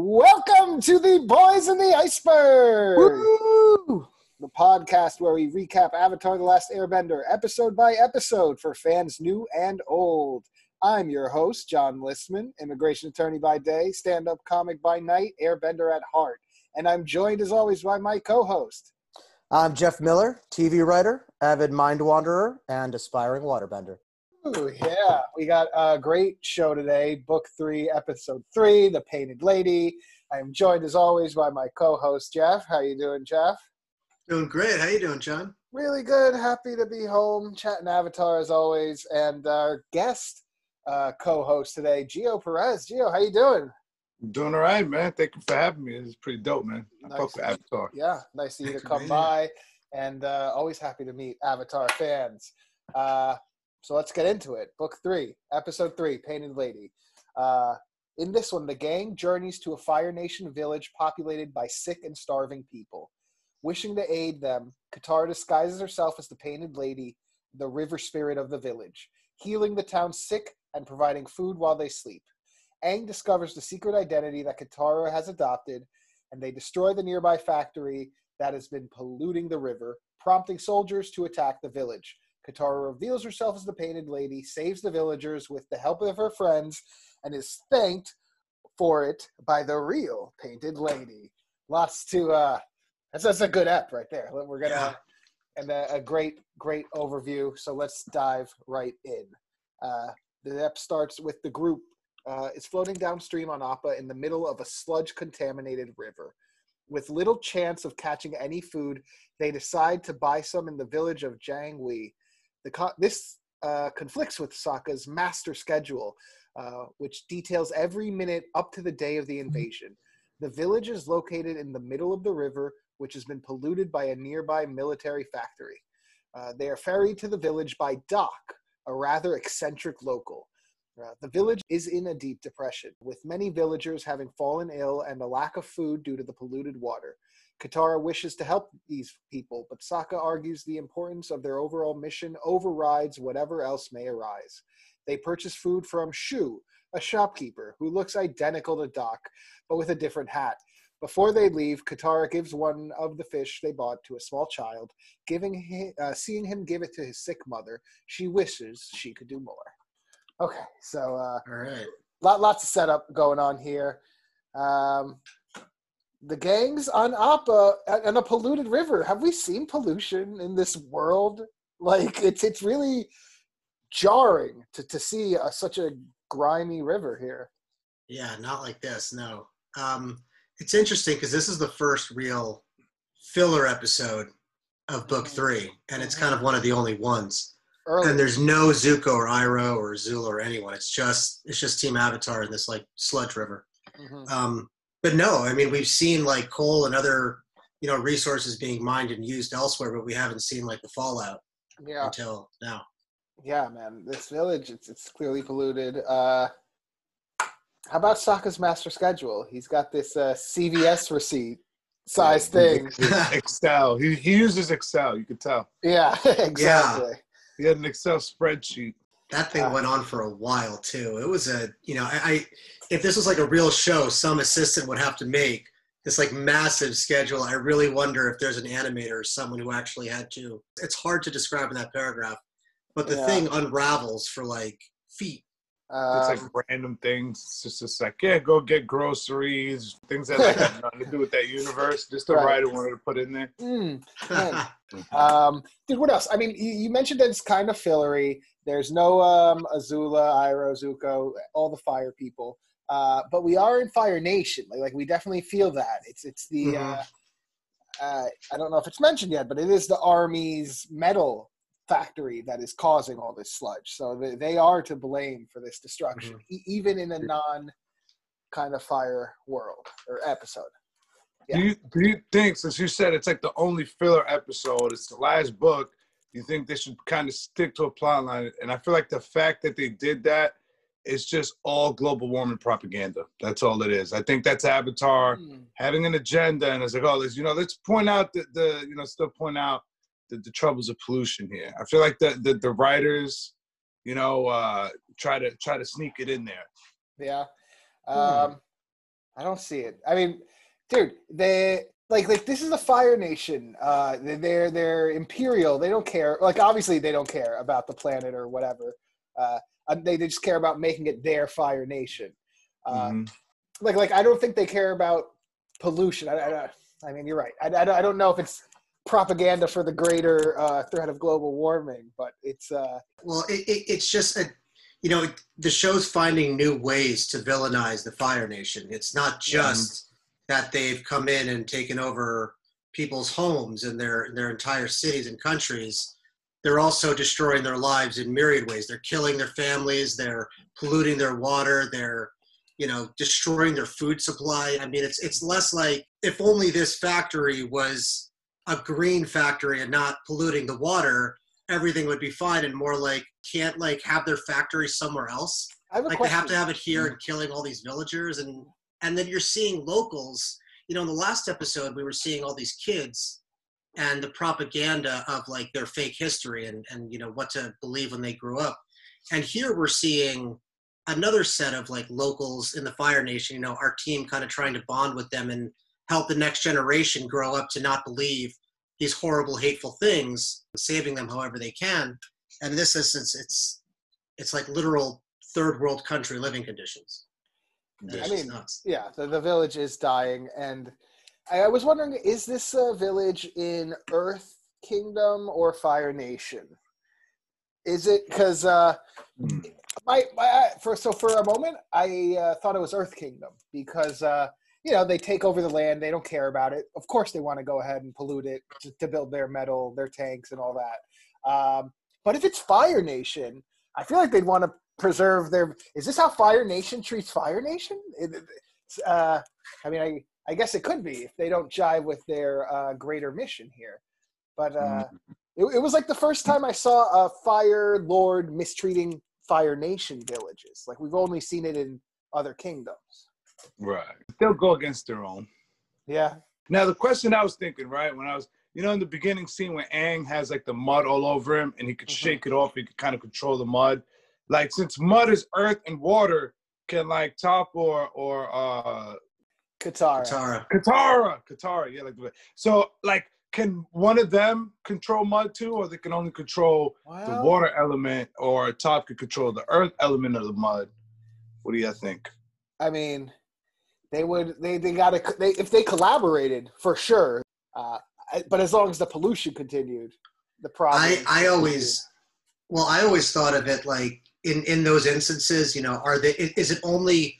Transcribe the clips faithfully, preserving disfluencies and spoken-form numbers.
Welcome to the Boys and the Iceberg, Woo! The podcast where we recap Avatar The Last Airbender episode by episode for fans new and old. I'm your host, Jon Listman, immigration attorney by day, stand-up comic by night, airbender at heart. And I'm joined, as always, by my co-host. I'm Jeff Miller, T V writer, avid mind wanderer, and aspiring waterbender. Ooh, yeah, we got a great show today, Book three, Episode three, The Painted Lady. I'm joined, as always, by my co-host, Jeff. How you doing, Jeff? Doing great. How you doing, John? Really good. Happy to be home, chatting Avatar, as always. And our guest uh, co-host today, Geo Perez. Geo, how you doing? I'm doing all right, man. Thank you for having me. This is pretty dope, man. I nice. fuck with Avatar. Yeah, nice of you to come man. by. And uh, always happy to meet Avatar fans. Uh So let's get into it. Book three, episode three, Painted Lady. Uh, in this one, the gang journeys to a Fire Nation village populated by sick and starving people. Wishing to aid them, Katara disguises herself as the Painted Lady, the river spirit of the village, healing the town's sick and providing food while they sleep. Aang discovers the secret identity that Katara has adopted, and they destroy the nearby factory that has been polluting the river, prompting soldiers to attack the village. Katara reveals herself as the Painted Lady, saves the villagers with the help of her friends, and is thanked for it by the real Painted Lady. Lots to, uh, that's, that's a good ep right there. We're going to, yeah. and a, a great, great overview. So let's dive right in. Uh, the ep starts with the group. Uh, it's floating downstream on Appa in the middle of a sludge-contaminated river. With little chance of catching any food, they decide to buy some in the village of Jangwi. The co- this uh, conflicts with Sokka's master schedule, uh, which details every minute up to the day of the invasion. The village is located in the middle of the river, which has been polluted by a nearby military factory. Uh, they are ferried to the village by Doc, a rather eccentric local. Uh, the village is in a deep depression, with many villagers having fallen ill and a lack of food due to the polluted water. Katara wishes to help these people, but Sokka argues the importance of their overall mission overrides whatever else may arise. They purchase food from Shu, a shopkeeper who looks identical to Doc, but with a different hat. Before they leave, Katara gives one of the fish they bought to a small child, giving him, uh, seeing him give it to his sick mother. She wishes she could do more. Okay, so uh, All right. lot, lots of setup going on here. Um, the gangs on Appa and a polluted river. Have we seen pollution in this world? Like, it's it's really jarring to, to see a, such a grimy river here. Yeah, not like this, no. Um, it's interesting because this is the first real filler episode of Book three, and it's kind of one of the only ones. Early. And there's no Zuko or Iroh or Azula or anyone. It's just it's just Team Avatar in this like sludge river. Mm-hmm. Um, but no, I mean we've seen like coal and other you know resources being mined and used elsewhere, but we haven't seen like the fallout yeah. until now. Yeah, man, this village it's it's clearly polluted. Uh, how about Sokka's master schedule? He's got this uh, C V S receipt. Size thing. Excel. He he uses Excel. You could tell. Yeah, exactly. Yeah. He had an Excel spreadsheet. That thing went on for a while, too. It was a, you know, I, I if this was like a real show, some assistant would have to make this like massive schedule. I really wonder if there's an animator or someone who actually had to. It's hard to describe in that paragraph, but the yeah. thing unravels for like feet. Um, it's like random things. It's just, it's like, yeah, go get groceries, things that like, have nothing to do with that universe. Just the right. writer wanted to put in there. Mm, um, dude, what else? I mean, you, you mentioned that it's kind of fillery. There's no um, Azula, Iroh, Zuko, all the fire people. Uh, but we are in Fire Nation. Like, like we definitely feel that. It's it's the, mm-hmm. uh, uh, I don't know if it's mentioned yet, but it is the army's medal factory that is causing all this sludge, so they, they are to blame for this destruction, mm-hmm. e- even in a non kind of fire world or episode. Yeah. Do you do you think, since you said it's like the only filler episode, it's the last book, you think they should kind of stick to a plot line? And I feel like the fact that they did that is just all global warming propaganda. That's all it is. I think that's Avatar mm. having an agenda, and it's like, oh, let's you know, let's point out the, the you know, still point out. The, the troubles of pollution here. I feel like the the, the writers, you know, uh, try to try to sneak it in there. Yeah. Um, I don't see it. I mean, dude, they like like this is the Fire Nation. Uh, they're they're imperial. They don't care. Like, obviously, they don't care about the planet or whatever. Uh, they they just care about making it their Fire Nation. Uh, mm-hmm. Like like I don't think they care about pollution. I I, I mean, you're right. I, I I don't know if it's propaganda for the greater uh, threat of global warming, but it's uh, well, it, it it's just a. You know, the show's finding new ways to villainize the Fire Nation. It's not just yeah. that they've come in and taken over people's homes and their their entire cities and countries. They're also destroying their lives in myriad ways. They're killing their families. They're polluting their water. They're, you know, destroying their food supply. I mean, it's it's less like if only this factory was a green factory and not polluting the water, everything would be fine, and more like can't like have their factory somewhere else. I have a like question. They have to have it here and killing all these villagers, and and then you're seeing locals. You know, in the last episode, we were seeing all these kids and the propaganda of like their fake history and and you know what to believe when they grew up. And here we're seeing another set of like locals in the Fire Nation. You know, our team kind of trying to bond with them and help the next generation grow up to not believe these horrible, hateful things, saving them however they can. And in this instance, it's it's like literal third world country living conditions. That's I mean, nuts. yeah, the, the village is dying. And I, I was wondering, is this a village in Earth Kingdom or Fire Nation? Is it, because uh, hmm. my, my, for, so for a moment, I uh, thought it was Earth Kingdom because uh, you know, they take over the land. They don't care about it. Of course they want to go ahead and pollute it to, to build their metal, their tanks, and all that. Um, but if it's Fire Nation, I feel like they'd want to preserve their – is this how Fire Nation treats Fire Nation? It, uh, I mean, I, I guess it could be if they don't jive with their uh, greater mission here. But uh, it, it was like the first time I saw a Fire Lord mistreating Fire Nation villages. Like, we've only seen it in other kingdoms. Right. They'll go against their own. Yeah. Now, the question I was thinking, right, when I was, you know, in the beginning scene when Aang has, like, the mud all over him and he could mm-hmm. shake it off, he could kind of control the mud. Like, since mud is earth and water, can, like, Toph or, or, uh... Katara. Katara. Katara. Katara, yeah. Like, so, like, can one of them control mud, too, or they can only control well... the water element, or Toph could control the earth element of the mud? What do you think? I mean... They would. They they gotta. They if they collaborated for sure. Uh, I, but as long as the pollution continued, the problem. I, I always, well, I always thought of it like in, in those instances. You know, are they? Is it only,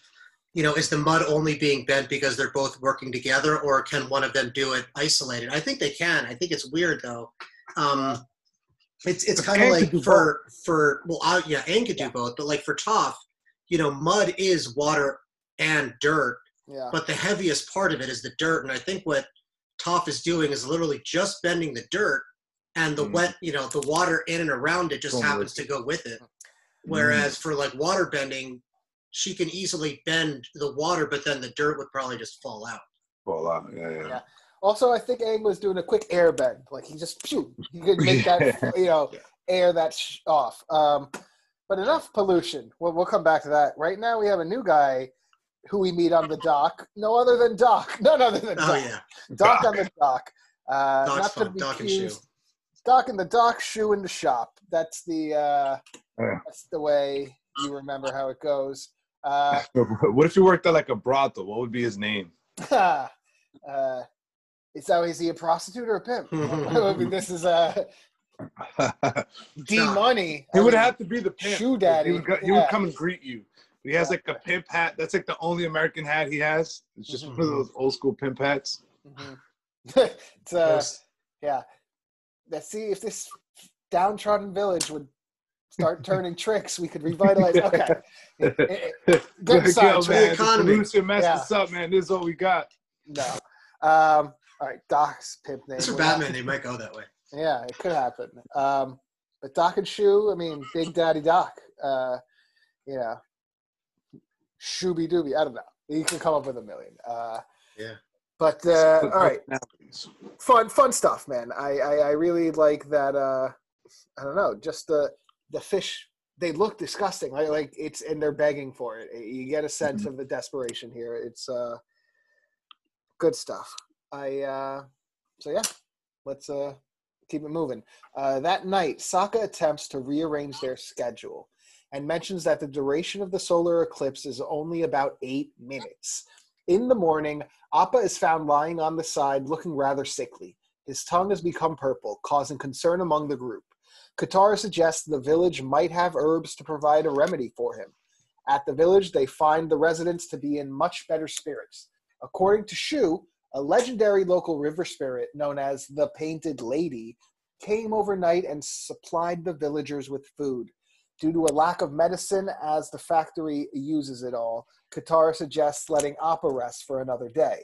you know, is the mud only being bent because they're both working together, or can one of them do it isolated? I think they can. I think it's weird though. Um, it's it's kind of like for both. for well, I, yeah, Aang could yeah. do both, but like for Toph, you know, mud is water and dirt. Yeah. But the heaviest part of it is the dirt, and I think what Toph is doing is literally just bending the dirt, and the mm. wet, you know, the water in and around it just Don't happens to go with it. Whereas mm. for like water bending, she can easily bend the water, but then the dirt would probably just fall out. Fall out, yeah, yeah. yeah. Also, I think Aang was doing a quick air bend, like he just phew, he could make yeah. that, you know, yeah. air that sh- off. Um, but enough pollution. We'll we'll come back to that. Right now, we have a new guy who we meet on the dock, no other than Doc. None other than Doc. Oh, yeah. Doc, Doc on the dock. Uh, Doc's not to fun. Be Doc and Shu. Doc in the dock, Shu in the shop. That's the uh, yeah. that's the way you remember how it goes. Uh, what if he worked at like a brothel? What would be his name? uh, is, that, is he a prostitute or a pimp? I mean, this is a... D-Money. He I would mean, have to be the pimp. Shu Daddy. He would, go, he yeah. would come and greet you. He has like a pimp hat. That's like the only American hat he has. It's just mm-hmm. one of those old school pimp hats. Mm-hmm. it's, uh, yeah. Let's see if this downtrodden village would start turning tricks. We could revitalize. Okay. It, it, it, good like, side. Yo, man, the pollution messed yeah. us up, man. This is all we got. No. Um, all right. Doc's pimp name. It's a Batman. They might go that way. Yeah, it could happen. Um, but Doc and Shu, I mean, Big Daddy Doc. Uh, you know. Shooby Dooby, I don't know. You can come up with a million. Uh, yeah. But uh, all right, fun, fun stuff, man. I, I, I really like that. Uh, I don't know, just the the fish they look disgusting. Like, like it's, and they're begging for it. You get a sense mm-hmm. of the desperation here. It's uh, good stuff. I uh, so yeah, let's uh, keep it moving. Uh, that night, Sokka attempts to rearrange their schedule and mentions that the duration of the solar eclipse is only about eight minutes. In the morning, Appa is found lying on the side, looking rather sickly. His tongue has become purple, causing concern among the group. Katara suggests the village might have herbs to provide a remedy for him. At the village, they find the residents to be in much better spirits. According to Shu, a legendary local river spirit known as the Painted Lady came overnight and supplied the villagers with food. Due to a lack of medicine, as the factory uses it all, Katara suggests letting Appa rest for another day.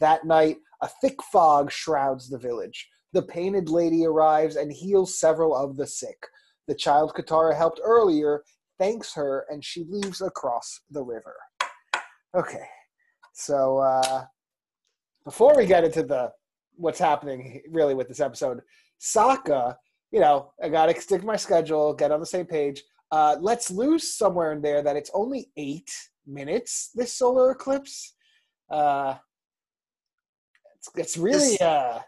That night, a thick fog shrouds the village. The Painted Lady arrives and heals several of the sick. The child Katara helped earlier thanks her, and she leaves across the river. Okay, so uh, before we get into the what's happening really with this episode, Sokka, you know, I got to stick to my schedule, get on the same page. Uh, let's lose somewhere in there that it's only eight minutes, this solar eclipse. Uh, it's, it's really... This, uh,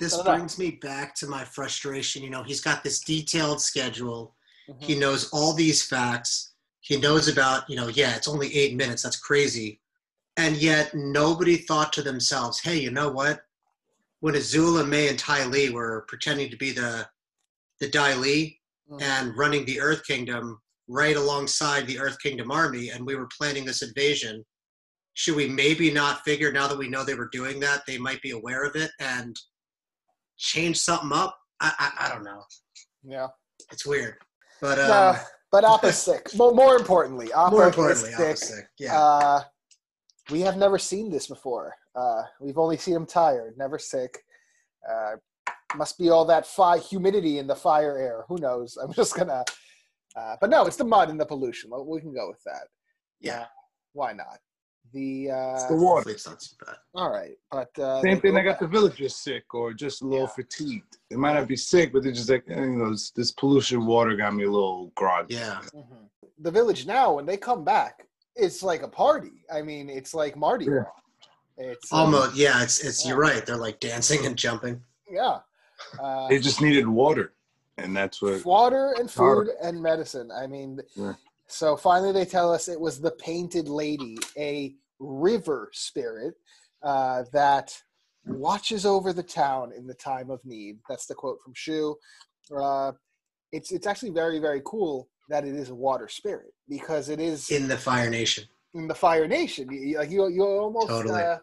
this brings me back to my frustration. You know, he's got this detailed schedule. Mm-hmm. He knows all these facts. He knows about, you know, yeah, it's only eight minutes. That's crazy. And yet nobody thought to themselves, hey, you know what? When Azula, May, and Ty Lee were pretending to be the the Dai Lee mm-hmm. and running the Earth Kingdom right alongside the Earth Kingdom army, and we were planning this invasion, should we maybe not figure, now that we know they were doing that, they might be aware of it and change something up? I I, I don't know. Yeah. It's weird. But um, no, but Appa's sick. Well, more importantly, Appa more importantly, is sick. Appa's sick. Yeah. Uh, we have never seen this before. Uh, we've only seen him tired, never sick. Uh, must be all that fi- humidity in the fire air. Who knows? I'm just going to... Uh, but no, it's the mud and the pollution. We can go with that. Yeah. Uh, why not? The uh, it's the water. It's not too bad. All right. But, uh, Same thing. I got back. The villagers sick or just a little yeah. fatigued. They might not be sick, but they're just like, you know, this, this pollution water got me a little groggy. Yeah. Mm-hmm. The village now, when they come back, it's like a party. I mean, it's like Mardi Gras. Yeah. It's almost, um, yeah, it's, it's, yeah. You're right. They're like dancing and jumping. Yeah. Uh, they just needed water. And that's what. Water and food water. And medicine. I mean, yeah. So finally they tell us it was the Painted Lady, a river spirit uh, that watches over the town in the time of need. That's the quote from Shu. Uh, it's, it's actually very, very cool that it is a water spirit because it is. In the Fire Nation. In the Fire Nation, you, like you, you almost totally. uh,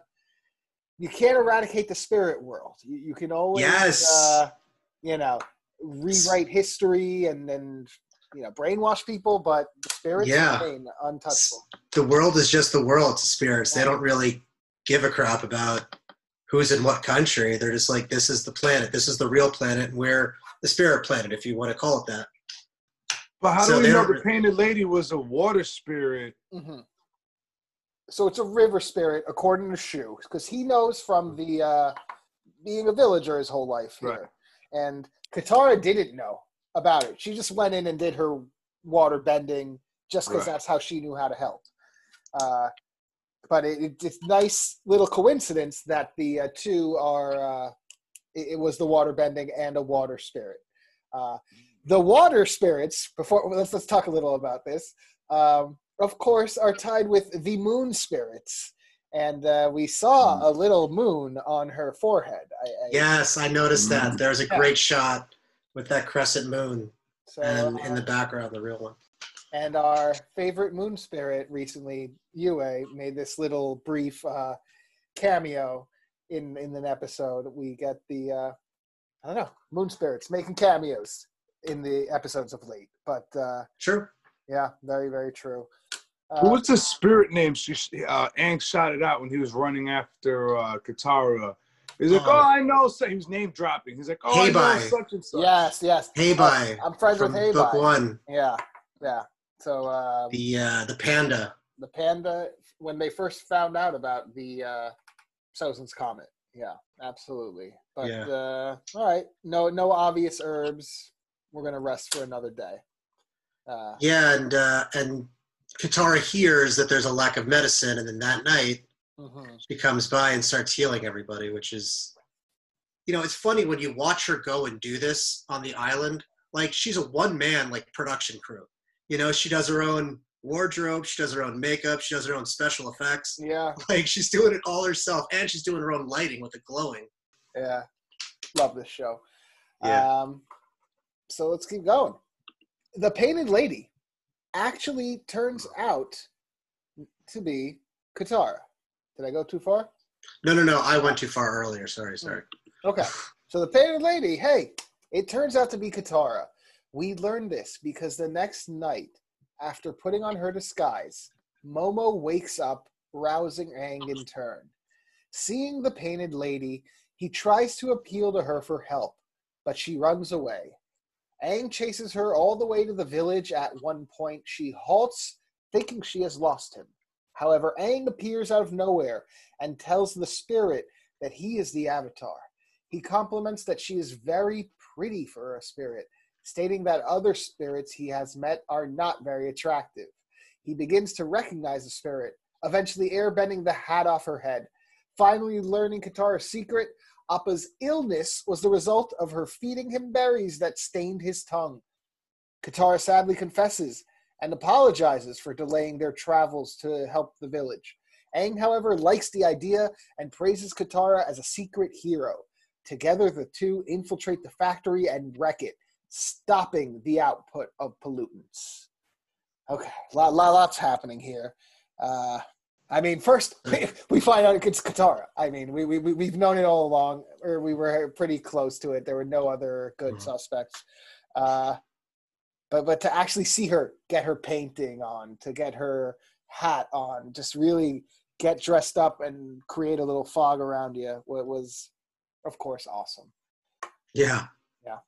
you can't eradicate the spirit world. You, you can always, yes. uh, you know, rewrite history and then you know brainwash people, but the spirits yeah. remain untouchable. The world is just the world to spirits. They don't really give a crap about who's in what country. They're just like, this is the planet. This is the real planet, and we're the spirit planet, if you want to call it that. But how so do we know the Painted Lady was a water spirit? Mm-hmm. So it's a river spirit, according to Shu, because he knows from the uh, being a villager his whole life here. Right. And Katara didn't know about it. She just went in and did her water bending just because right. that's how she knew how to help. Uh, but it, it, it's nice little coincidence that the uh, two are, uh, it, it was the water bending and a water spirit. Uh, the water spirits, before let's, let's talk a little about this, um, of course, are tied with the moon spirits. And uh, we saw mm. a little moon on her forehead. I, I, yes, I noticed that. There's a yeah. great shot with that crescent moon so, and uh, in the background, the real one. And our favorite moon spirit recently, Yue, made this little brief uh, cameo in, in an episode. We get the, uh, I don't know, moon spirits making cameos in the episodes of late. But uh, sure. Yeah, very, very true. Uh, What's the spirit name? She uh, Aang shot it out when he was running after uh, Katara. He's like, um, oh, I know. So he was name dropping. He's like, oh, hey I by. know such and such. Yes, yes. Hey, bye. I'm friends with Hey, book by. one. Yeah, yeah. So um, the uh, the panda. The panda. When they first found out about the uh, Sozin's Comet. Yeah, absolutely. But yeah. uh, all right, no, no obvious herbs. We're gonna rest for another day. Uh, yeah, and uh, and Katara hears that there's a lack of medicine, and then that night mm-hmm. she comes by and starts healing everybody, which is, you know, it's funny when you watch her go and do this on the island. Like, she's a one-man, like, production crew. You know, she does her own wardrobe, she does her own makeup, she does her own special effects. Yeah. Like, she's doing it all herself, and she's doing her own lighting with the glowing. Yeah. Love this show. Yeah. Um, so let's keep going. The Painted Lady actually turns out to be Katara. Did I go too far? No, no, no. I went too far earlier. Sorry, sorry. Okay. So the Painted Lady, hey, it turns out to be Katara. We learned this because the next night, after putting on her disguise, Momo wakes up, rousing Aang in turn. Seeing the Painted Lady, he tries to appeal to her for help, but she runs away. Aang chases her all the way to the village. At one point, she halts, thinking she has lost him. However, Aang appears out of nowhere and tells the spirit that he is the Avatar. He compliments that she is very pretty for a spirit, stating that other spirits he has met are not very attractive. He begins to recognize the spirit, eventually airbending the hat off her head. Finally learning Katara's secret, Appa's illness was the result of her feeding him berries that stained his tongue. Katara sadly confesses and apologizes for delaying their travels to help the village. Aang, however, likes the idea and praises Katara as a secret hero. Together, the two infiltrate the factory and wreck it, stopping the output of pollutants. Okay, lot, lot, lots happening here. Uh, I mean, first, we find out it's Katara. I mean, we, we, we've known it all along, or we were pretty close to it. There were no other good mm-hmm. suspects. Uh, but, but to actually see her, get her painting on, to get her hat on, just really get dressed up and create a little fog around you, it was, of course, awesome. Yeah. Yeah.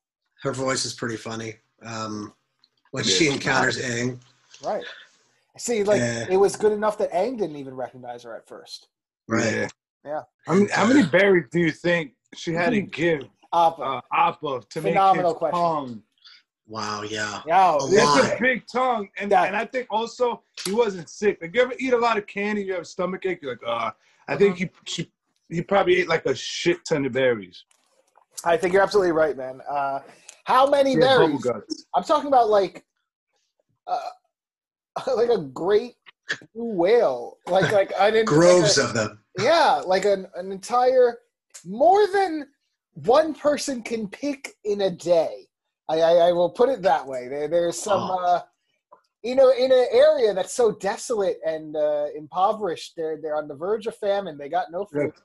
Her voice is pretty funny um, when she encounters Aang. Right. See, like, uh, it was good enough that Aang didn't even recognize her at first. Right. Yeah. I mean, how many berries do you think she had to give Appa, uh, Appa to Phenomenal make his question. Tongue? Wow, yeah. Yeah, it's a big tongue. And, yeah. and I think also he wasn't sick. Like, you ever eat a lot of candy, you have a stomach ache, you're like, uh, I think he, she, he probably ate like a shit ton of berries. I think you're absolutely right, man. Uh, how many yeah, berries? I'm talking about like, uh, like a great blue whale, like like an groves like a, of them. Yeah, like an an entire more than one person can pick in a day. I I, I will put it that way. There there's some, oh. uh, you know, in an area that's so desolate and uh, impoverished. They're they're on the verge of famine. They got no food. Yeah.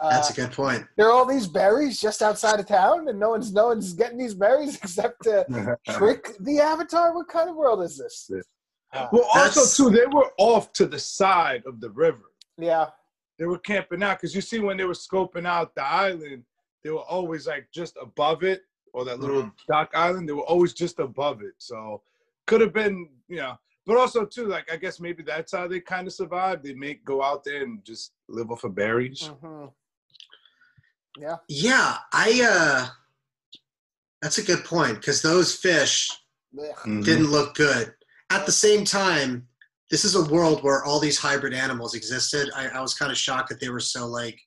Uh, That's a good point. There are all these berries just outside of town, and no one's no one's getting these berries except to trick the Avatar. What kind of world is this? Yeah. Uh, well, also too, they were off to the side of the river. Yeah, they were camping out because you see when they were scoping out the island, they were always like just above it, or that little mm-hmm. dock island. They were always just above it, so could have been, you know. But also, too, like, I guess maybe that's how they kind of survive. They may go out there and just live off of berries. Mm-hmm. Yeah. Yeah, I, uh, that's a good point, because those fish mm-hmm. didn't look good. At the same time, this is a world where all these hybrid animals existed. I, I was kind of shocked that they were so, like,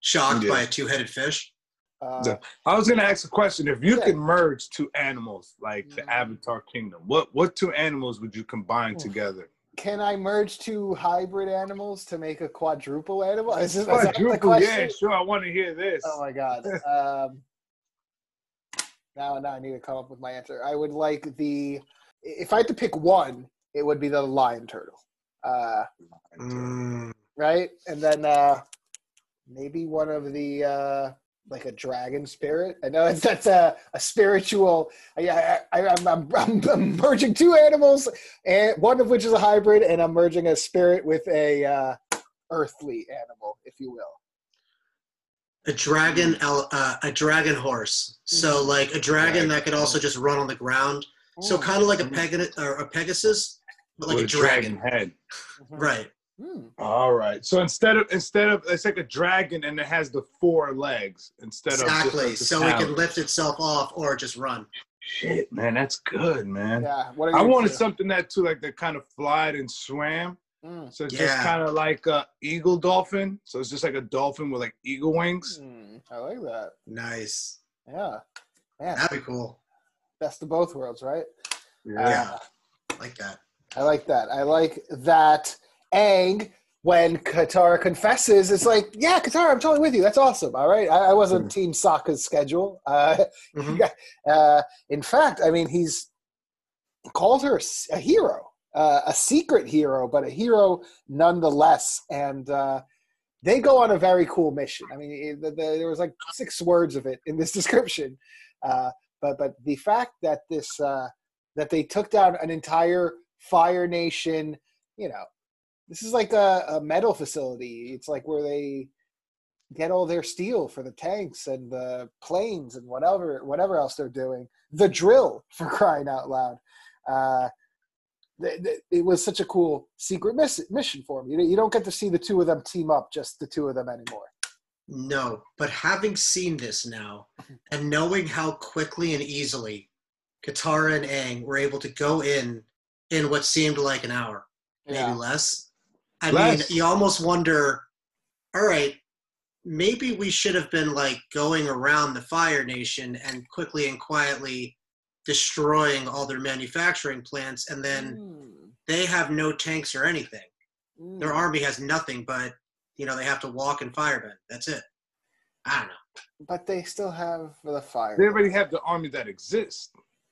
shocked yeah. by a two-headed fish. Uh, I was going to ask a question. If you yeah. could merge two animals, like the Avatar Kingdom, what, what two animals would you combine together? Can I merge two hybrid animals to make a quadruple animal? Is this, quadruple, is yeah, sure. I want to hear this. Oh, my God. um, now, now I need to come up with my answer. I would like the – if I had to pick one, it would be the lion turtle. Uh, mm. Right? And then uh, maybe one of the uh, – like a dragon spirit. I know it's, that's a, a spiritual. I, I, I'm, I'm, I'm, I'm merging two animals, and one of which is a hybrid, and I'm merging a spirit with a uh, earthly animal, if you will. A dragon, uh, a dragon horse. So like a dragon that could also just run on the ground. So kind of like a Pegasus, or a Pegasus, but like with a dragon. dragon head. Right. Hmm. All right. So instead of instead of it's like a dragon and it has the four legs instead exactly. of exactly. So it can lift itself off or just run. Shit, man, that's good, man. Yeah. What I wanted do? something that too, like that kind of flied and swam. Mm. So it's yeah. just kind of like a eagle dolphin. So it's just like a dolphin with like eagle wings. Mm, I like that. Nice. Yeah. Man. That'd be cool. Best of both worlds, right? Yeah. Uh, I like that. I like that. I like that Aang, when Katara confesses, it's like, yeah, Katara, I'm totally with you. That's awesome. All right. I, I wasn't mm-hmm. Team Sokka's schedule. Uh, mm-hmm. uh, in fact, I mean, he's called her a hero, uh, a secret hero, but a hero nonetheless. And uh, they go on a very cool mission. I mean, it, the, the, there was like six words of it in this description. Uh, but but the fact that this uh, that they took down an entire Fire Nation, you know, this is like a, a metal facility. It's like where they get all their steel for the tanks and the planes and whatever whatever else they're doing. The drill, for crying out loud. Uh, th- th- it was such a cool secret miss- mission for me. You, you don't get to see the two of them team up, just the two of them anymore. No, but having seen this now and knowing how quickly and easily Katara and Aang were able to go in in what seemed like an hour, maybe yeah. less. I Less. mean, you almost wonder, all right, maybe we should have been, like, going around the Fire Nation and quickly and quietly destroying all their manufacturing plants, and then mm. they have no tanks or anything. Mm. Their army has nothing but, you know, they have to walk and firebend. That's it. I don't know. But they still have the fire. They already have the army that exists.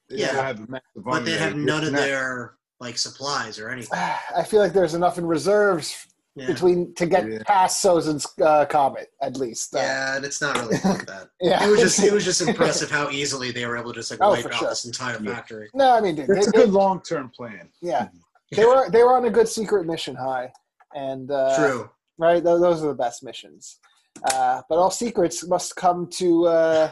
They yeah, have the but they have none of now. their... like supplies or anything. I feel like there's enough in reserves yeah. between to get yeah. past Sozin's uh, Comet, at least. Uh, yeah, and it's not really like that. yeah. It was just it was just impressive how easily they were able to just like oh, wipe out sure. this entire factory. No, I mean, dude, it's they, a good long term plan. Yeah, they were they were on a good secret mission high, and uh, true, right? Those, those are the best missions. Uh, but all secrets must come to uh,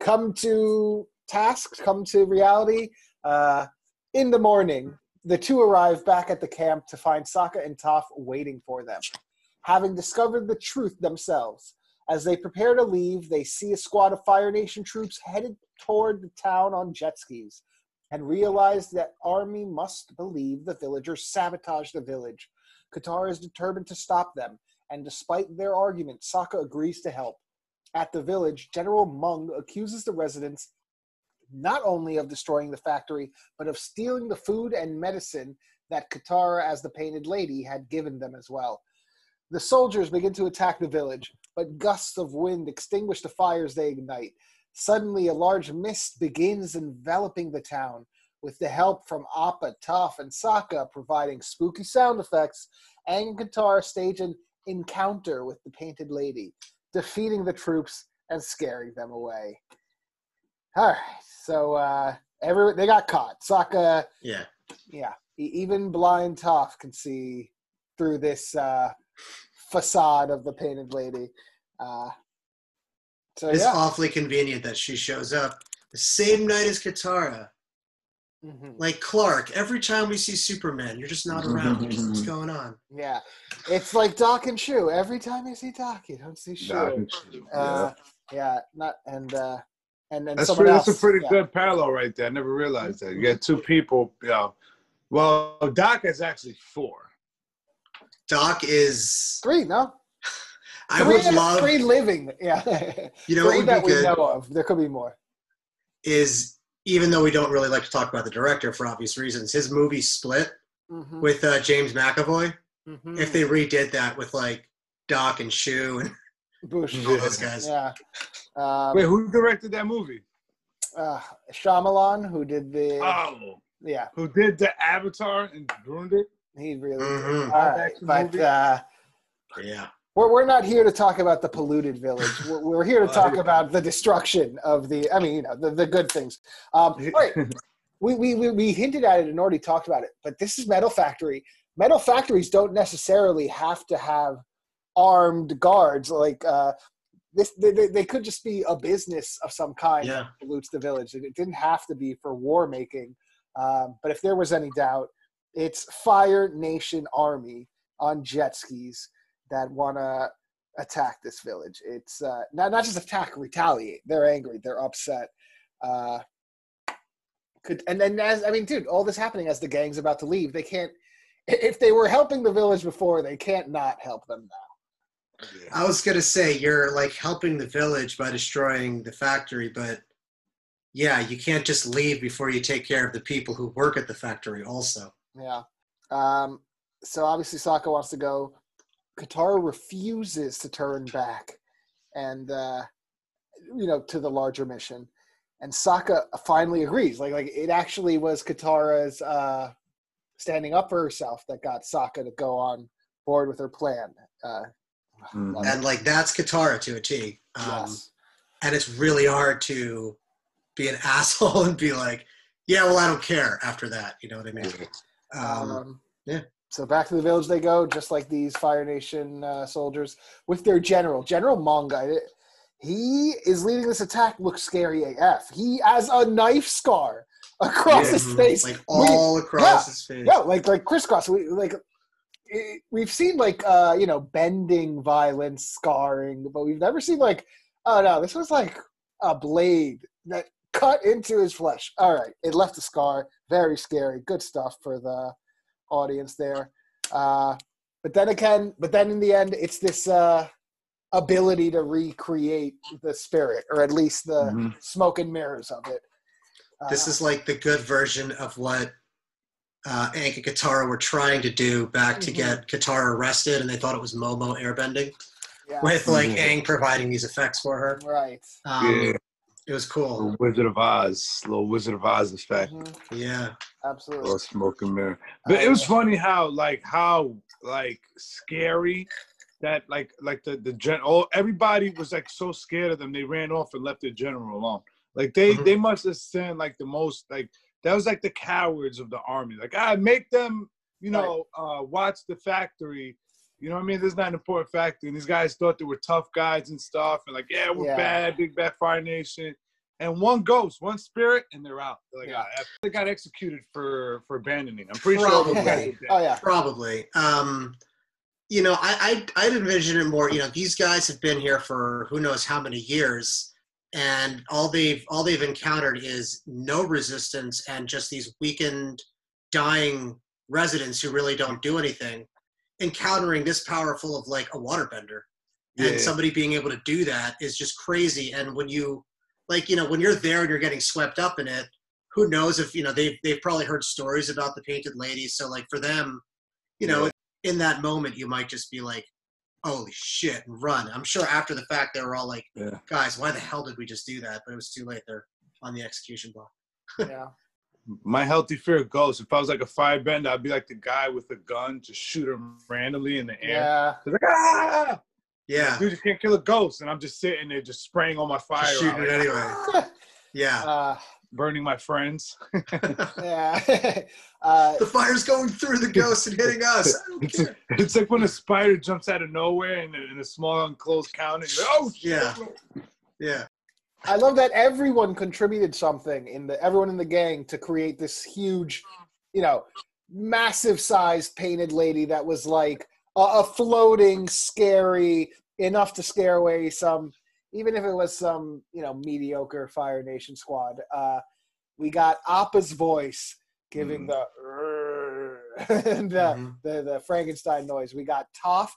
come to task, come to reality uh, in the morning. The two arrive back at the camp to find Sokka and Toph waiting for them. Having discovered the truth themselves, as they prepare to leave, they see a squad of Fire Nation troops headed toward the town on jet skis and realize that army must believe the villagers sabotaged the village. Katara is determined to stop them, and despite their argument, Sokka agrees to help. At the village, General Mung accuses the residents not only of destroying the factory, but of stealing the food and medicine that Katara, as the Painted Lady, had given them as well. The soldiers begin to attack the village, but gusts of wind extinguish the fires they ignite. Suddenly, a large mist begins enveloping the town, with the help from Appa, Toph, and Sokka providing spooky sound effects, Aang and Katara stage an encounter with the Painted Lady, defeating the troops and scaring them away. All right, so uh, every, they got caught. Sokka, yeah, yeah. Even blind Toph can see through this uh, facade of the Painted Lady. Uh, so it's yeah. awfully convenient that she shows up the same night as Katara. Mm-hmm. Like Clark, every time we see Superman, you're just not around. Mm-hmm. Just, what's going on? Yeah, it's like Doc and Shu. Every time you see Doc, you don't see Shu. Doc and Shu. Uh, yeah. yeah, not and. Uh, And then that's, pretty, that's a pretty yeah. good parallel right there. I never realized that. You got two people. You know, well, Doc is actually four. Doc is... Three, no? I three would love... Three living, yeah. You know, three what that we know of. There could be more. Is, even though we don't really like to talk about the director for obvious reasons, his movie Split mm-hmm. with uh, James McAvoy, mm-hmm. if they redid that with, like, Doc and Shu and Bushi. All those guys. Yeah. Um, Wait, who directed that movie? Uh, Shyamalan, who did the... Oh. Yeah. Who did the Avatar and ruined it. He really mm-hmm. did. All right, but, uh, yeah. We're, we're not here to talk about the polluted village. We're, we're here to talk about the destruction of the... I mean, you know, the, the good things. Um, all right. we, we, we, we hinted at it and already talked about it, but this is Metal Factory. Metal Factories don't necessarily have to have armed guards like... Uh, This, they, they could just be a business of some kind yeah. that pollutes the village. It didn't have to be for war making. Um, but if there was any doubt, it's Fire Nation Army on jet skis that want to attack this village. It's uh, not, not just attack, retaliate. They're angry. They're upset. Uh, Could, and then, as I mean, dude, all this happening as the gang's about to leave, they can't. If they were helping the village before, they can't not help them now. Yeah. I was gonna say you're like helping the village by destroying the factory, but yeah, you can't just leave before you take care of the people who work at the factory, also. Yeah. Um, so obviously, Sokka wants to go. Katara refuses to turn back, and uh, you know, to the larger mission. And Sokka finally agrees. Like, like it actually was Katara's uh, standing up for herself that got Sokka to go on board with her plan. Uh, mm-hmm. And like that's Katara to a T. Um, yes. And it's really hard to be an asshole and be like, "Yeah, well, I don't care." After that, you know what I mean? Um, um, yeah. So back to the village they go, just like these Fire Nation uh, soldiers with their general, General Mung. He is leading this attack. Looks scary A F. He has a knife scar across yeah, his face, like all we, across yeah, his face. Yeah, like like crisscross. We like it, we've seen like uh, you know bending, violence, scarring, but we've never seen like oh no, this was like a blade that cut into his flesh. All right, it left a scar. Very scary. Good stuff for the audience there. Uh, but then again, but then in the end, it's this. Uh, ability to recreate the spirit, or at least the mm-hmm. smoke and mirrors of it. Uh, this is like the good version of what uh, Aang and Katara were trying to do back to mm-hmm. get Katara arrested, and they thought it was Momo airbending, yeah. with like mm-hmm. Aang providing these effects for her. Right. Um, yeah. It was cool. The Wizard of Oz, little Wizard of Oz effect. Mm-hmm. Yeah. Absolutely. Little smoke and mirror. But uh, it was yeah. funny how like how like scary. That like like the the gen all everybody was like so scared of them they ran off and left their general alone. Like they mm-hmm. they must have sent like the most like that was like the cowards of the army. Like ah make them you know right. uh, watch the factory. You know what I mean? This is not an important factory. And these guys thought they were tough guys and stuff. And like yeah we're yeah. bad big bad Fire Nation. And one ghost, one spirit, and they're out. They're like, yeah. ah, they got executed for for abandoning. I'm pretty probably. sure. Oh yeah, probably. Um. You know, I, I, I'd envision it more, you know, these guys have been here for who knows how many years, and all they've all they've encountered is no resistance and just these weakened, dying residents who really don't do anything, encountering this powerful of, like, a waterbender. Yeah. And somebody being able to do that is just crazy. And when you, like, you know, when you're there and you're getting swept up in it, who knows if, you know, they've, they've probably heard stories about the Painted Lady. So, like, for them, you know... Yeah. In that moment, you might just be like, holy shit, and run. I'm sure after the fact, they were all like, yeah. guys, why the hell did we just do that? But it was too late. They're on the execution block. Yeah. My healthy fear of ghosts, if I was like a firebender, I'd be like the guy with a gun to shoot him randomly in the air. Yeah. They're like, ah! Yeah. Like, dude, you can't kill a ghost. And I'm just sitting there just spraying all my fire. Just shooting out. It anyway. yeah. Uh, Burning my friends. yeah. Uh, the fire's going through the ghost and hitting us. I don't it's, care. A, it's like when a spider jumps out of nowhere in a, in a small enclosed county. Like, oh, yeah. Yeah. I love that everyone contributed something in the everyone in the gang to create this huge, you know, massive sized Painted Lady that was like a, a floating, scary, enough to scare away some. Even if it was some, you know, mediocre Fire Nation squad, uh, we got Appa's voice giving mm. the and uh, mm-hmm. the the Frankenstein noise. We got Toph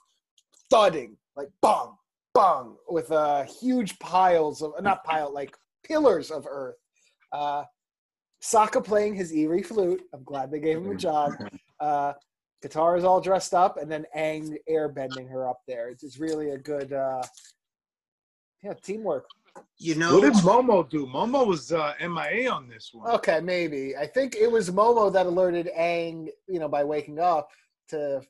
thudding like bong bong with uh, huge piles of not pile like pillars of earth. Uh, Sokka playing his eerie flute. I'm glad they gave him a job. Uh, Katara's all dressed up, and then Aang airbending her up there. It's, it's really a good. Uh, Yeah, teamwork. You know, what did Momo do? Momo was uh, M I A on this one. Okay, maybe. I think it was Momo that alerted Aang, you know, by waking up to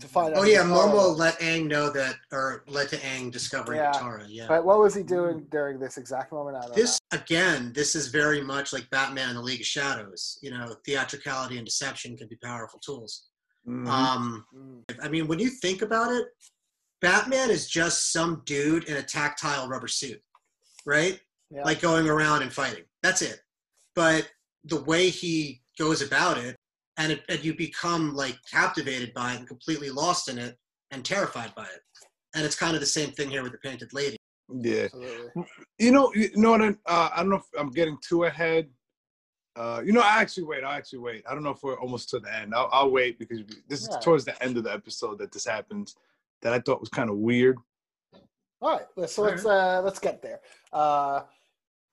to find out. Oh yeah, Momo let Aang know that, or let to Aang discovering yeah. Katara. Yeah. But what was he doing during this exact moment? I don't this know. Again, this is very much like Batman and the League of Shadows. You know, theatricality and deception can be powerful tools. Mm-hmm. Um, mm. I mean, when you think about it. Batman is just some dude in a tactile rubber suit, right? Yeah. Like going around and fighting. That's it. But the way he goes about it and, it, and you become like captivated by it and completely lost in it and terrified by it. And it's kind of the same thing here with the Painted Lady. Yeah. Absolutely. You know, you know what? I, uh, I don't know if I'm getting too ahead, Uh, you know, I actually wait. I actually wait. I don't know if we're almost to the end. I'll, I'll wait because this yeah. is towards the end of the episode that this happens. That I thought was kind of weird. All right, so let's uh, let's get there. Uh,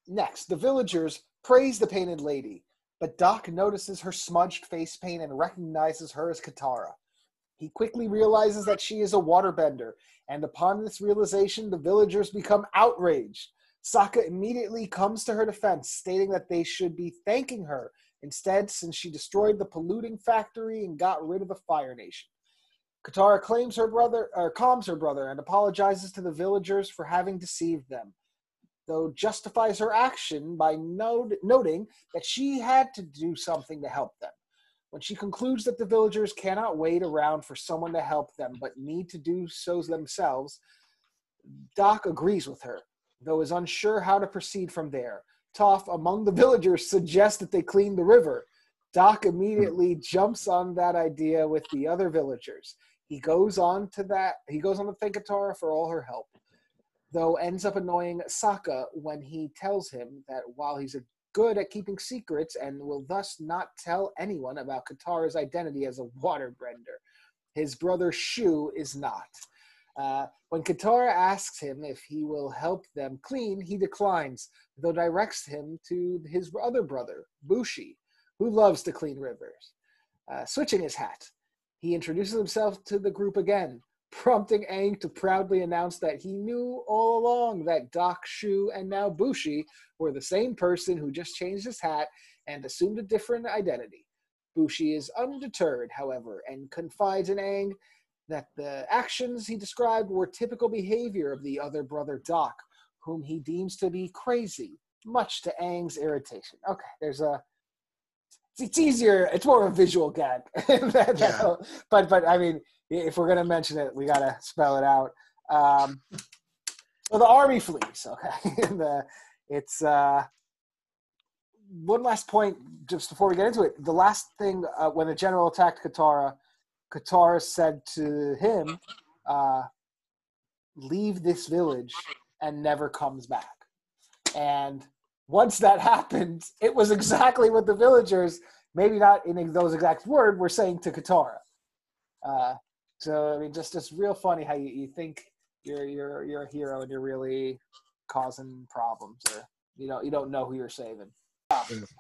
next, the villagers praise the Painted Lady, but Doc notices her smudged face paint and recognizes her as Katara. He quickly realizes that she is a waterbender, and upon this realization, the villagers become outraged. Sokka immediately comes to her defense, stating that they should be thanking her instead, since she destroyed the polluting factory and got rid of the Fire Nation. Katara claims her brother, or calms her brother and apologizes to the villagers for having deceived them, though justifies her action by nod- noting that she had to do something to help them. When she concludes that the villagers cannot wait around for someone to help them but need to do so themselves, Doc agrees with her, though is unsure how to proceed from there. Toph, among the villagers, suggests that they clean the river. Doc immediately jumps on that idea with the other villagers. He goes on to that. He goes on to thank Katara for all her help, though ends up annoying Sokka when he tells him that while he's good at keeping secrets and will thus not tell anyone about Katara's identity as a waterbender, his brother Shu is not. Uh, when Katara asks him if he will help them clean, he declines, though directs him to his other brother, Bushi, who loves to clean rivers. Uh, switching his hat, he introduces himself to the group again, prompting Aang to proudly announce that he knew all along that Doc, Shu, and now Bushi were the same person who just changed his hat and assumed a different identity. Bushi is undeterred, however, and confides in Aang that the actions he described were typical behavior of the other brother Doc, whom he deems to be crazy, much to Aang's irritation. Okay, there's a... It's easier. It's more of a visual gag. that, yeah. But, but I mean, if we're going to mention it, we got to spell it out. Um, so the army flees. Okay. and, uh, it's uh, one last point just before we get into it. The last thing, uh, when the general attacked Katara, Katara said to him, uh, leave this village and never comes back. And once that happened, it was exactly what the villagers, maybe not in those exact words, were saying to Katara. Uh, so, I mean, just, just real funny how you, you think you're, you're, you're a hero and you're really causing problems, or you know, you don't know who you're saving.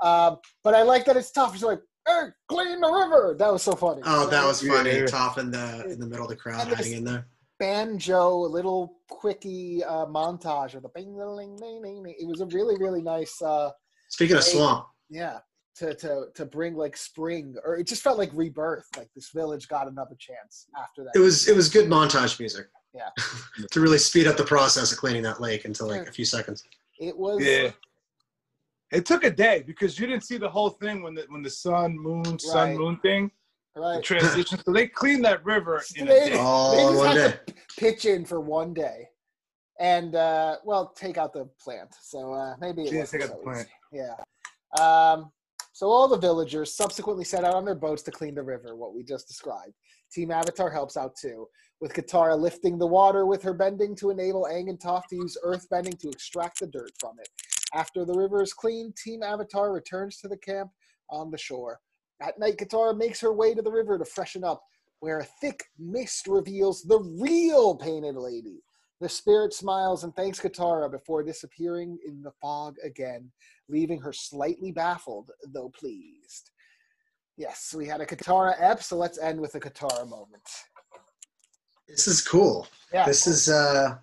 Um, but I like that it's Toph. She's like, hey, clean the river. That was so funny. Oh, that was funny. Yeah. Toph in the, in the middle of the crowd hiding in there. Banjo, a little quickie uh, montage of the bing, ding, ding, ding, ding. It was a really, really nice. Uh, Speaking way, of swamp, yeah, to to to bring like spring, or it just felt like rebirth. Like this village got another chance after that. It was it was good montage music. Yeah, to really speed up the process of cleaning that lake into like a few seconds. It was. Yeah. It took a day because you didn't see the whole thing when the when the sun moon right. sun moon thing. Right. The transition. So they cleaned that river in they, a day. All they just had day. to pitch in for one day, and uh, well, take out the plant. So uh, maybe it was take out the plant. Yeah. Um, so all the villagers subsequently set out on their boats to clean the river. What we just described. Team Avatar helps out too, with Katara lifting the water with her bending to enable Aang and Toph to use earth bending to extract the dirt from it. After the river is clean, Team Avatar returns to the camp on the shore. At night, Katara makes her way to the river to freshen up, where a thick mist reveals the real Painted Lady. The spirit smiles and thanks Katara before disappearing in the fog again, leaving her slightly baffled, though pleased. Yes, we had a Katara ep, so let's end with a Katara moment. This is cool. Yeah. This is, uh...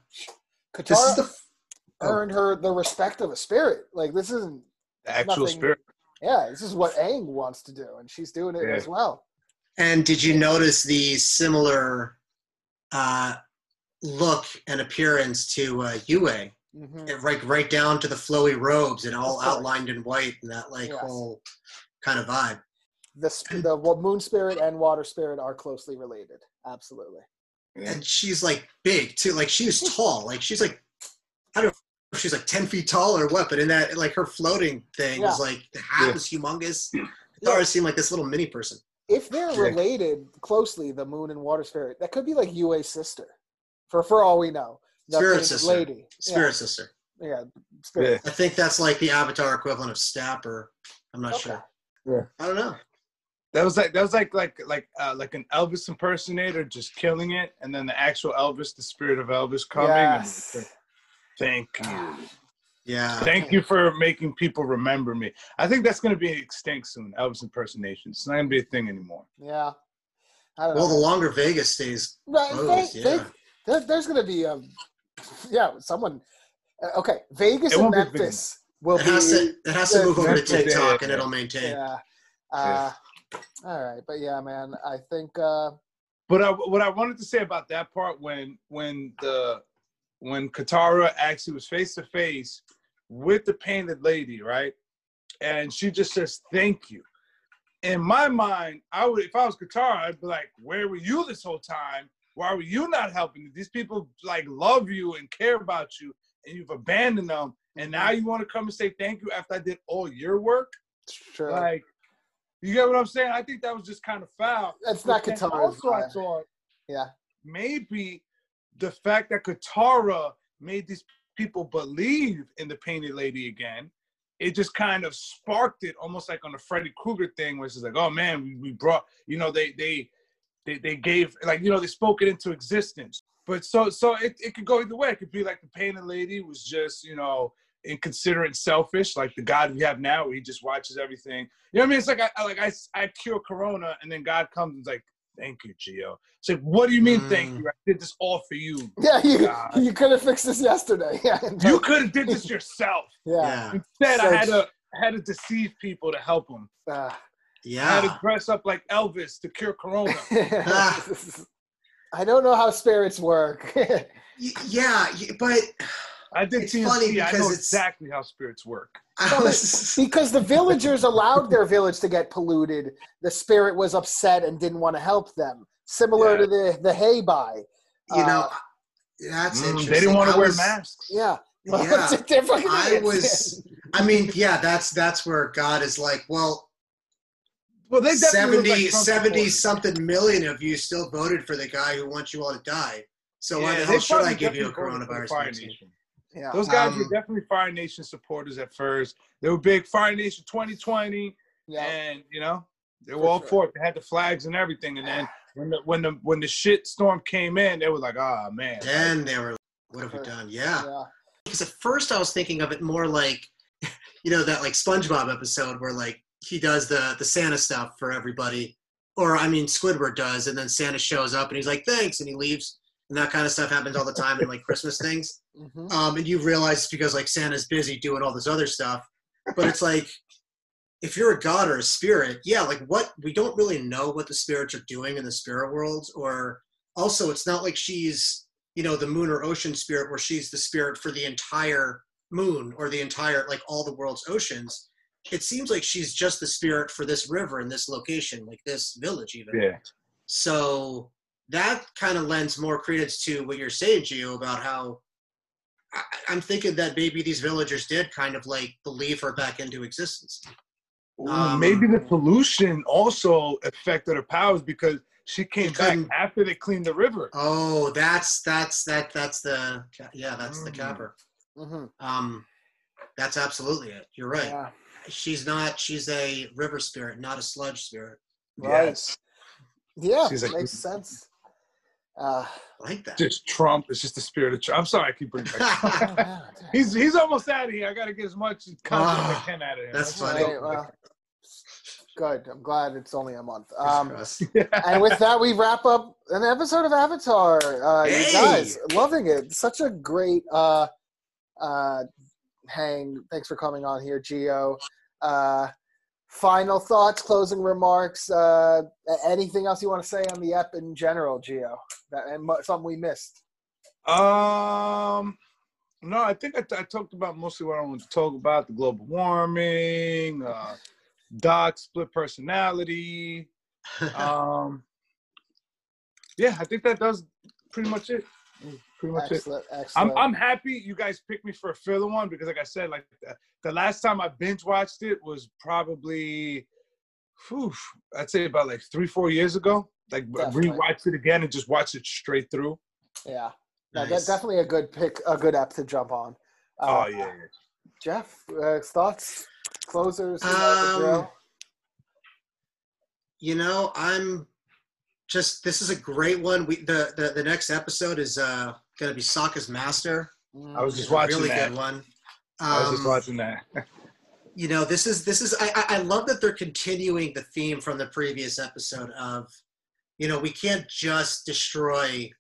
Katara this is the f- earned her the respect of a spirit. Like, this isn't... The actual nothing- spirit. Yeah, this is what Aang wants to do, and she's doing it yeah. as well. And did you notice the similar uh, look and appearance to uh, Yue? Mm-hmm. It, right, right down to the flowy robes and all outlined in white and that like yes. whole kind of vibe. The, the well, moon spirit and water spirit are closely related. Absolutely. And she's like big too. Like she was tall. Like she's like, I don't know. She's like ten feet tall or what, but in that like her floating thing yeah. was like the hat yeah. was humongous. It yeah. always seemed like this little mini person. If they're yeah. related closely, the moon and water spirit, that could be like Yue's sister. For for all we know. The spirit sister. Lady. Spirit yeah. sister. Yeah. Spirit. I think that's like the Avatar equivalent of Stapper. I'm not okay. sure. Yeah. I don't know. That was like that was like like like uh, like an Elvis impersonator just killing it, and then the actual Elvis, the spirit of Elvis coming. Yes. And thank you. Yeah. Thank you for making people remember me. I think that's going to be extinct soon. Elvis impersonation. It's not going to be a thing anymore. Yeah. I don't well, know. The longer Vegas stays, right? Closed, they, yeah. they, there's going to be um, yeah, someone. Okay, Vegas and Memphis will be. It has, be, to, it has the, to move over to TikTok, and it'll maintain. Yeah. Uh, yeah. All right, but yeah, man, I think. Uh, but I, what I wanted to say about that part when when the when Katara actually was face to face with the Painted Lady, right? And she just says, "Thank you." In my mind, I would, if I was Katara, I'd be like, "Where were you this whole time? Why were you not helping? These people like love you and care about you, and you've abandoned them, and now you want to come and say thank you after I did all your work?" Sure. Like, you get what I'm saying? I think that was just kind of foul. That's but not Katara. Also, I thought, yeah, maybe the fact that Katara made these people believe in the Painted Lady again, it just kind of sparked it, almost like on the Freddy Krueger thing, where it's just like, oh man, we, we brought, you know, they, they, they, they gave, like, you know, they spoke it into existence. But so, so it, it could go either way. It could be like the Painted Lady was just, you know, inconsiderate and selfish, like the God we have now, where he just watches everything. You know what I mean? It's like, I, like I, I cure Corona, and then God comes and's like, "Thank you, Geo." It's like, what do you mean, mm. thank you? I did this all for you. Yeah, you, you could have fixed this yesterday. Yeah, you could have did this yourself. Yeah. Instead, so, I had to I had to deceive people to help them. Uh, yeah. I had to dress up like Elvis to cure Corona. ah. I don't know how spirits work. yeah, but I did it's T N C. Funny because I know it's, exactly how spirits work. Was, because the villagers allowed their village to get polluted. The spirit was upset and didn't want to help them. Similar yeah. to the the hay buy. You uh, know, that's mm, interesting. They didn't want to I wear was, masks. Yeah. yeah. I was. I mean, yeah. That's that's where God is like, well. Well, they seventy, like seventy something million of you still voted for the guy who wants you all to die. So yeah, why the hell should I give you a coronavirus vaccine? Yeah. Those guys um, were definitely Fire Nation supporters at first. They were big Fire Nation twenty twenty, yeah. and you know they were for all sure. for it. They had the flags and everything. And then when the when the when the shit storm came in, they were like, "Ah, oh, man." Then like, they were, "What have we done?" Yeah. Because yeah. at first I was thinking of it more like, you know, that like SpongeBob episode where like. He does the the Santa stuff for everybody, or I mean Squidward does, and then Santa shows up and he's like thanks, and he leaves, and that kind of stuff happens all the time in like Christmas things. Mm-hmm. Um, and you realize it's because like Santa's busy doing all this other stuff, but it's like if you're a god or a spirit, yeah, like what we don't really know what the spirits are doing in the spirit world, or also it's not like she's you know the moon or ocean spirit where she's the spirit for the entire moon or the entire like all the world's oceans. It seems like she's just the spirit for this river and this location, like this village even. Yeah. So that kind of lends more credence to what you're saying, Gio, about how I, I'm thinking that maybe these villagers did kind of like believe her back into existence. Ooh, um, maybe the pollution also affected her powers because she came back after they cleaned the river. Oh, that's, that's, that, that's the, yeah, that's mm. the copper. Mm-hmm. Um, that's absolutely it. You're right. Yeah. She's not. She's a river spirit, not a sludge spirit. Right. Yes. Yeah, she's like, makes sense. Uh, I like that. Just Trump. It's just the spirit of Trump. I'm sorry, I keep bringing back Trump. he's he's almost out of here. I got to get as much content as I can out of him. That's, that's funny. Right, well, good. I'm glad it's only a month. Um, and with that, we wrap up an episode of Avatar. Uh, hey! You guys, loving it. Such a great uh, uh, hang. Thanks for coming on here, Geo. Uh, final thoughts, closing remarks, uh, anything else you want to say on the app in general, Geo, that, and something we missed? Um, no, I think I, t I talked about mostly what I wanted to talk about, the global warming, uh, Doc split personality. Um, yeah, I think that does pretty much it. Pretty much excellent, it. Excellent. I'm, I'm happy you guys picked me for a filler one because, like I said, like the, the last time I binge watched it was probably, whew, I'd say about like three, four years ago. Like rewatched it again and just watched it straight through. Yeah, nice. No, that's definitely a good pick, a good app to jump on. Uh, oh yeah, yeah. Jeff, uh, thoughts? Closers? Um, you know, I'm just, this is a great one. We the the, the next episode is uh, going to be Sokka's Master. I was just watching really that. Really good one. Um, I was just watching that. You know, this is, this is, I, I love that they're continuing the theme from the previous episode of, you know, we can't just destroy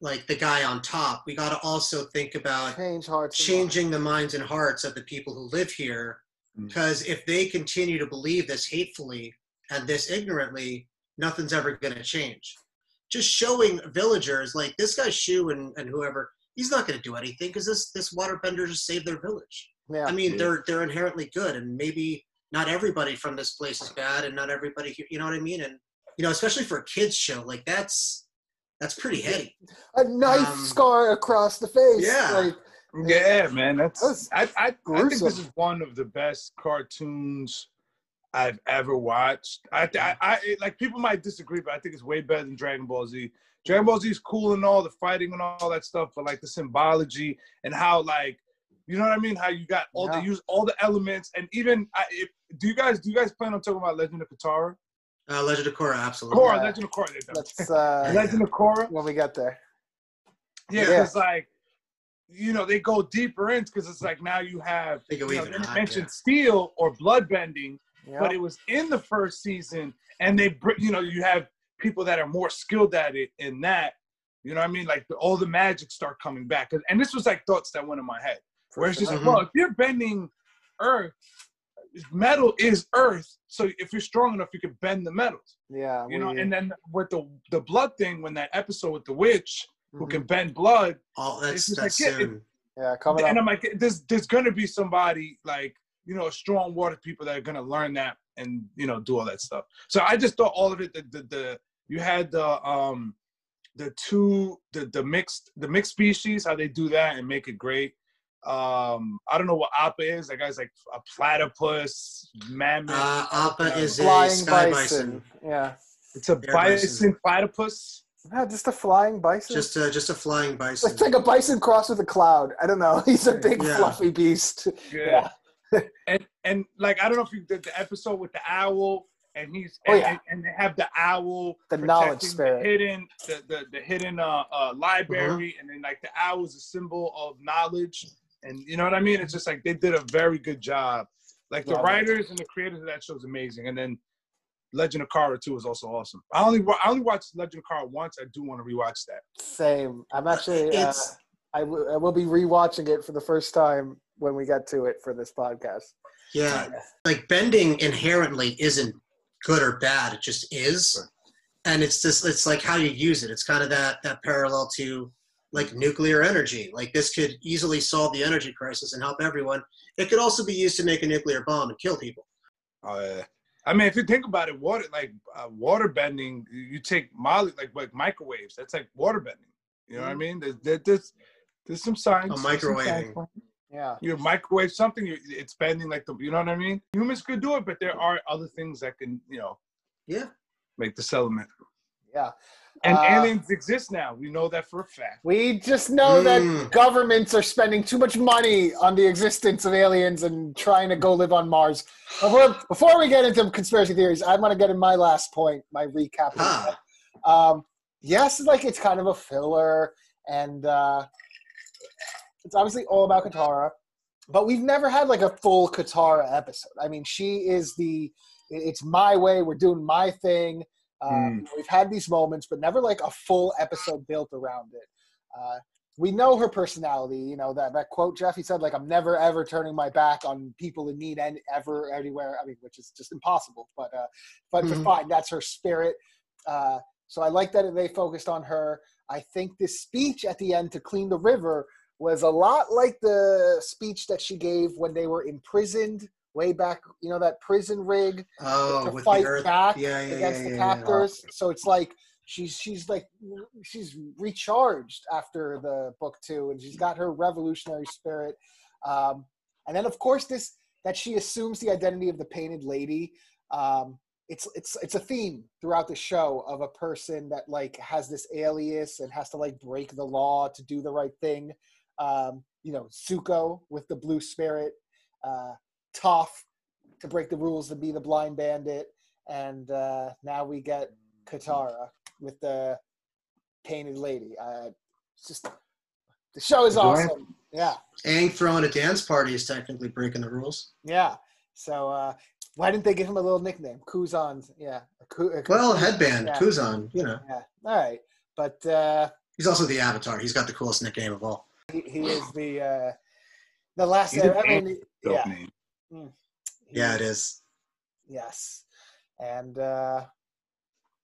like the guy on top. We got to also think about Change hearts changing the minds and hearts of the people who live here. Because mm. if they continue to believe this hatefully and this ignorantly, nothing's ever going to change. Just showing villagers like this guy Shu and, and whoever, he's not going to do anything because this, this waterbender just saved their village. Yeah, I mean, yeah. they're they're inherently good, and maybe not everybody from this place is bad, and not everybody, you know what I mean? And, you know, especially for a kids show, like, that's that's pretty heady. A knife um, scar across the face. Yeah. Like, yeah, man. That's, that's I, I, I think this is one of the best cartoons I've ever watched. I, I, I like, people might disagree, but I think it's way better than Dragon Ball Z. Dragon Ball Z is cool and all, the fighting and all that stuff, but, like, the symbology and how, like, you know what I mean? How you got all yeah. the use all the elements, and even I, if, do you guys do you guys plan on talking about Legend of Katara? Uh, Legend of Korra, absolutely. Korra, yeah. Legend of Korra. Let's, uh, Legend of Korra. When we got there, yeah, it's yeah. like, you know, they go deeper into, because it's like now you have they, you know, they hot, mentioned yeah. steel or bloodbending, yep. but it was in the first season, and they you know you have people that are more skilled at it in that. You know what I mean? Like the, all the magic start coming back, and this was like thoughts that went in my head. Where it's just like, well, if you're bending earth, metal is earth. So if you're strong enough, you can bend the metals. Yeah. You know, yeah. and then with the the blood thing, when that episode with the witch mm-hmm. who can bend blood. Oh, that's, it's that's like, yeah, it, yeah, coming And up. I'm like, there's, there's going to be somebody like, you know, strong water people that are going to learn that and, you know, do all that stuff. So I just thought all of it, the, the, the you had the, um, the two, the, the mixed, the mixed species, how they do that and make it great. Um, I don't know what Appa is. That guy's like a platypus, mammoth. Uh, Appa uh, is a sky bison. bison. Yeah, it's a bison, bison platypus. Yeah, just a flying bison. Just a just a flying bison. It's like a bison crossed with a cloud. I don't know. He's a big yeah. fluffy beast. Yeah, yeah. and and like I don't know if you did the episode with the owl, and he's and, oh, yeah. and, and they have the owl, the knowledge spirit, the hidden the the, the hidden uh, uh library, mm-hmm. and then like the owl is a symbol of knowledge. And you know what I mean? It's just like they did a very good job. Like the Love writers it. and the creators of that show is amazing. And then Legend of Korra two is also awesome. I only I only watched Legend of Korra once. I do want to rewatch that. Same. I'm actually uh, I, w I will be rewatching it for the first time when we get to it for this podcast. Yeah, yeah. Like bending inherently isn't good or bad. It just is, right. and it's just it's like how you use it. It's kind of that that parallel to. Like nuclear energy, like this could easily solve the energy crisis and help everyone. It could also be used to make a nuclear bomb and kill people. Uh, I mean, if you think about it, water like uh, water bending, you take molly like like microwaves. That's like water bending. You know mm-hmm. what I mean? There's there's there's some science. A microwaving. Science. Yeah. You microwave something, you, it's bending like the. You know what I mean? Humans could do it, but there are other things that can you know. Yeah. Make this element. Yeah. And uh, aliens exist now. We know that for a fact. We just know mm. that governments are spending too much money on the existence of aliens and trying to go live on Mars. Before, before we get into conspiracy theories, I want to get in my last point, my recap. Huh. Um, yes, like it's kind of a filler, and uh, it's obviously all about Katara, but we've never had like a full Katara episode. I mean, she is the, it's my way, we're doing my thing. Um, mm. We've had these moments, but never like a full episode built around it. Uh, we know her personality, you know, that, that quote Jeff, he said, like, I'm never, ever turning my back on people in need and ever anywhere. I mean, which is just impossible, but, uh, but mm-hmm. fine, that's her spirit. Uh, so I like that they focused on her. I think this speech at the end to clean the river was a lot like the speech that she gave when they were imprisoned way back, you know, that prison rig oh, to fight back yeah, yeah, against yeah, the yeah, captors. Yeah. So it's like she's she's like she's recharged after the book two, and she's got her revolutionary spirit. Um, and then, of course, this that she assumes the identity of the Painted Lady. Um, it's it's it's a theme throughout the show of a person that like has this alias and has to like break the law to do the right thing. Um, you know, Zuko with the blue spirit. Uh, Toph to break the rules to be the blind bandit, and uh, now we get Katara with the Painted Lady. Uh, it's just the show is awesome. Yeah. Aang throwing a dance party is technically breaking the rules. Yeah. So uh, why didn't they give him a little nickname? Kuzon. Yeah. A Ku- a Kuzon. Well, headband. Yeah. Kuzon. You know. Yeah. All right. But uh, he's also the Avatar. He's got the coolest nickname of all. He, he is the uh, the last. He's I mean, yeah. Mm. Yeah, it is. Yes. And uh,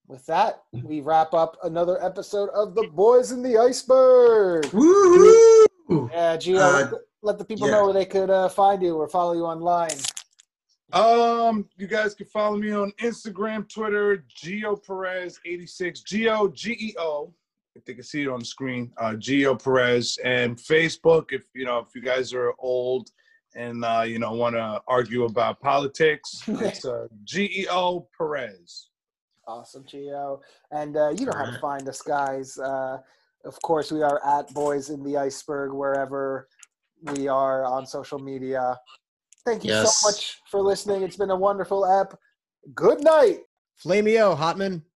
with that, we wrap up another episode of The Boys in the Iceberg. Woohoo! Uh, Gio, uh, let, the, let the people yeah. know where they could uh, find you or follow you online. Um, you guys can follow me on Instagram, Twitter, Geo Perez eighty-six, Geo G E O. If they can see it on the screen, uh, Geo Perez, and Facebook. If you know, if you guys are old and uh, you know want to argue about politics, it's uh, Geo Perez. Awesome, Geo, and uh, you know how to find us, guys. Uh, Of course, we are at Boys in the Iceberg wherever we are on social media. Thank you yes. so much for listening. It's been a wonderful app. Good night. Flameo, Hotman.